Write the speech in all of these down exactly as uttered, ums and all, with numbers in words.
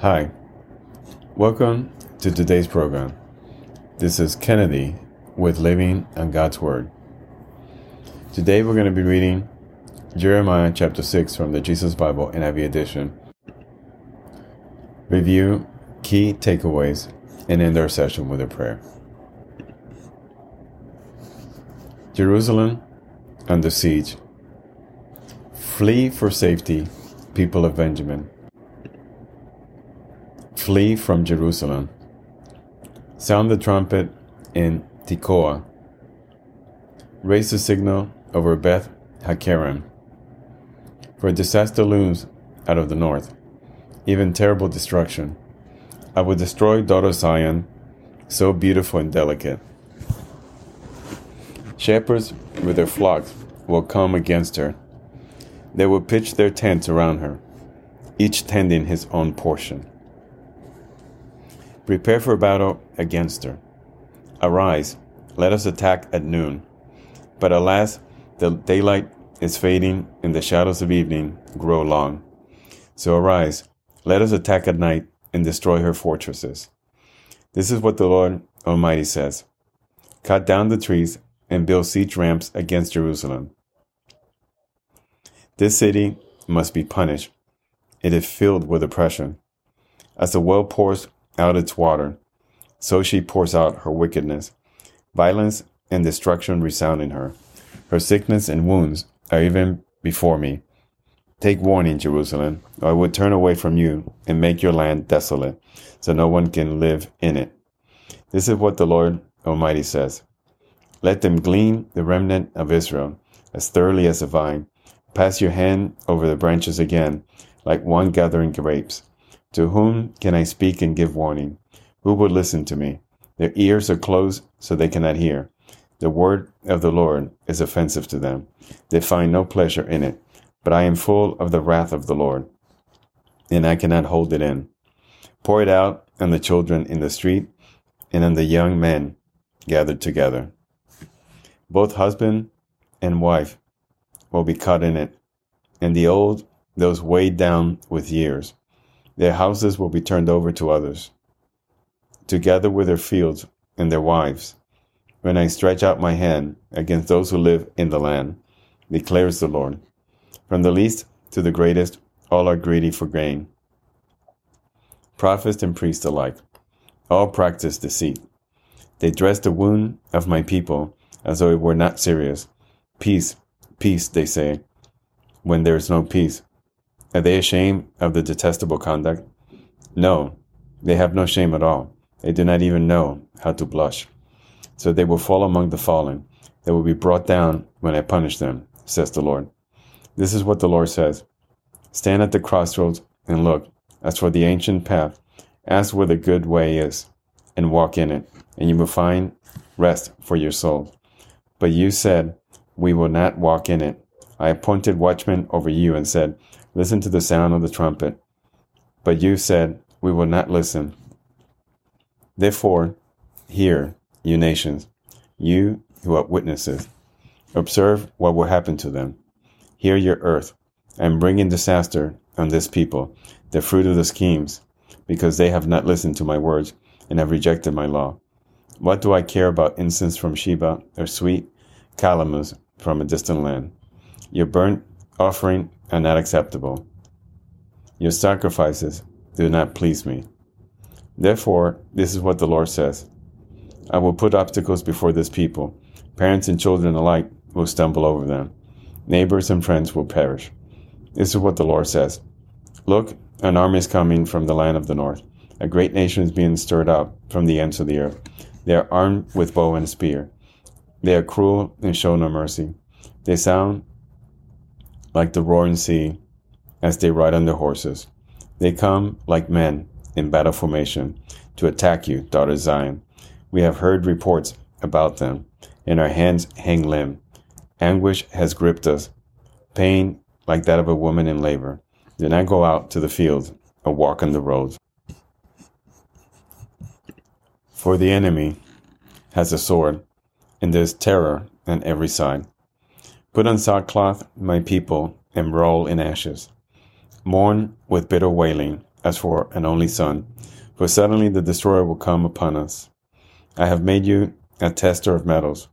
Hi, welcome to today's program. This is Kennedy with Living on God's Word. Today we're going to be reading Jeremiah chapter six from the Jesus Bible N I V edition. Review key takeaways and end our session with a prayer. Jerusalem under siege. Flee for safety, people of Benjamin. Flee from Jerusalem. Sound the trumpet in Tekoa. Raise the signal over Beth HaKerem. For disaster looms out of the north, even terrible destruction. I will destroy Daughter Zion, so beautiful and delicate. Shepherds with their flocks will come against her. They will pitch their tents around her, each tending his own portion. Prepare for battle against her. Arise, let us attack at noon. But alas, the daylight is fading, and the shadows of evening grow long. So arise, let us attack at night and destroy her fortresses. This is what the Lord Almighty says. Cut down the trees and build siege ramps against Jerusalem. This city must be punished. It is filled with oppression. As a well pours out its water, so she pours out her wickedness. Violence and destruction resound in her. Her sickness and wounds are even before me. Take warning, Jerusalem, or I will turn away from you and make your land desolate, so no one can live in it. This is what the Lord Almighty says. Let them glean the remnant of Israel, as thoroughly as a vine. Pass your hand over the branches again, like one gathering grapes. To whom can I speak and give warning? Who will listen to me? Their ears are closed, so they cannot hear. The word of the Lord is offensive to them. They find no pleasure in it. But I am full of the wrath of the Lord, and I cannot hold it in. Pour it out on the children in the street and on the young men gathered together. Both husband and wife will be caught in it, and the old, those weighed down with years. Their houses will be turned over to others, together with their fields and their wives, when I stretch out my hand against those who live in the land, declares the Lord. From the least to the greatest, all are greedy for gain. Prophets and priests alike, all practice deceit. They dress the wound of my people as though it were not serious. Peace, peace, they say, when there is no peace. Are they ashamed of the detestable conduct? No, they have no shame at all. They do not even know how to blush. So they will fall among the fallen. They will be brought down when I punish them, says the Lord. This is what the Lord says. Stand at the crossroads and look. As for the ancient path, ask where the good way is, and walk in it, and you will find rest for your soul. But you said, we will not walk in it. I appointed watchmen over you and said, listen to the sound of the trumpet. But you said, we will not listen. Therefore, hear, you nations, you who are witnesses. Observe what will happen to them. Hear your earth. I am bringing disaster on this people, the fruit of the schemes, because they have not listened to my words and have rejected my law. What do I care about incense from Sheba or sweet calamus from a distant land? Your burnt offering are not acceptable. Your sacrifices do not please me. Therefore, this is what the Lord says. I will put obstacles before this people. Parents and children alike will stumble over them. Neighbors and friends will perish. This is what the Lord says. Look, an army is coming from the land of the north. A great nation is being stirred up from the ends of the earth. They are armed with bow and spear. They are cruel and show no mercy. They sound like the roaring sea as they ride on their horses. They come like men in battle formation to attack you, Daughter Zion. We have heard reports about them, and our hands hang limp. Anguish has gripped us, pain like that of a woman in labor. Do not go out to the fields or walk on the roads. For the enemy has a sword, and there is terror on every side. Put on sackcloth, my people, and roll in ashes. Mourn with bitter wailing, as for an only son, for suddenly the destroyer will come upon us. I have made you a tester of metals,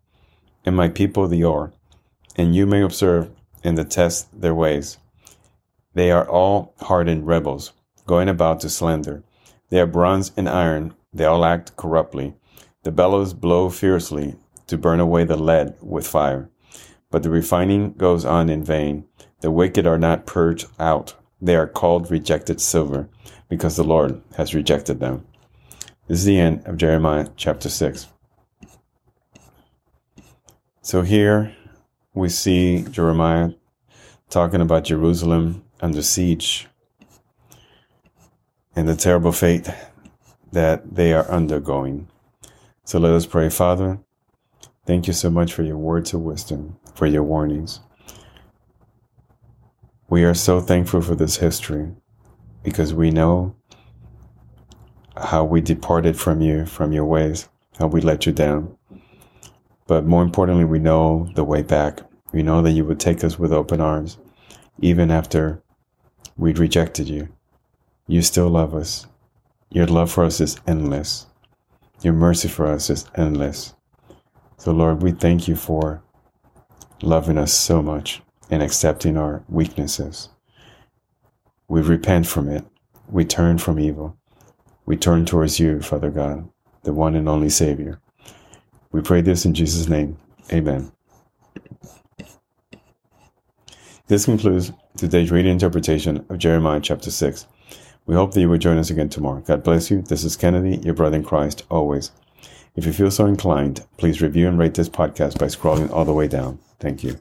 and my people the ore, and you may observe and detest their ways. They are all hardened rebels, going about to slander. They are bronze and iron, they all act corruptly. The bellows blow fiercely to burn away the lead with fire. But the refining goes on in vain. The wicked are not purged out. They are called rejected silver, because the Lord has rejected them. This is the end of Jeremiah chapter six. So here we see Jeremiah talking about Jerusalem under siege and the terrible fate that they are undergoing. So let us pray. Father, thank you so much for your words of wisdom, for your warnings. We are so thankful for this history, because we know how we departed from you, from your ways, how we let you down. But more importantly, we know the way back. We know that you would take us with open arms, even after we'd rejected you. You still love us. Your love for us is endless. Your mercy for us is endless. So, Lord, we thank you for loving us so much and accepting our weaknesses. We repent from it. We turn from evil. We turn towards you, Father God, the one and only Savior. We pray this in Jesus' name. Amen. This concludes today's reading interpretation of Jeremiah chapter six. We hope that you will join us again tomorrow. God bless you. This is Kennedy, your brother in Christ, always. If you feel so inclined, please review and rate this podcast by scrolling all the way down. Thank you.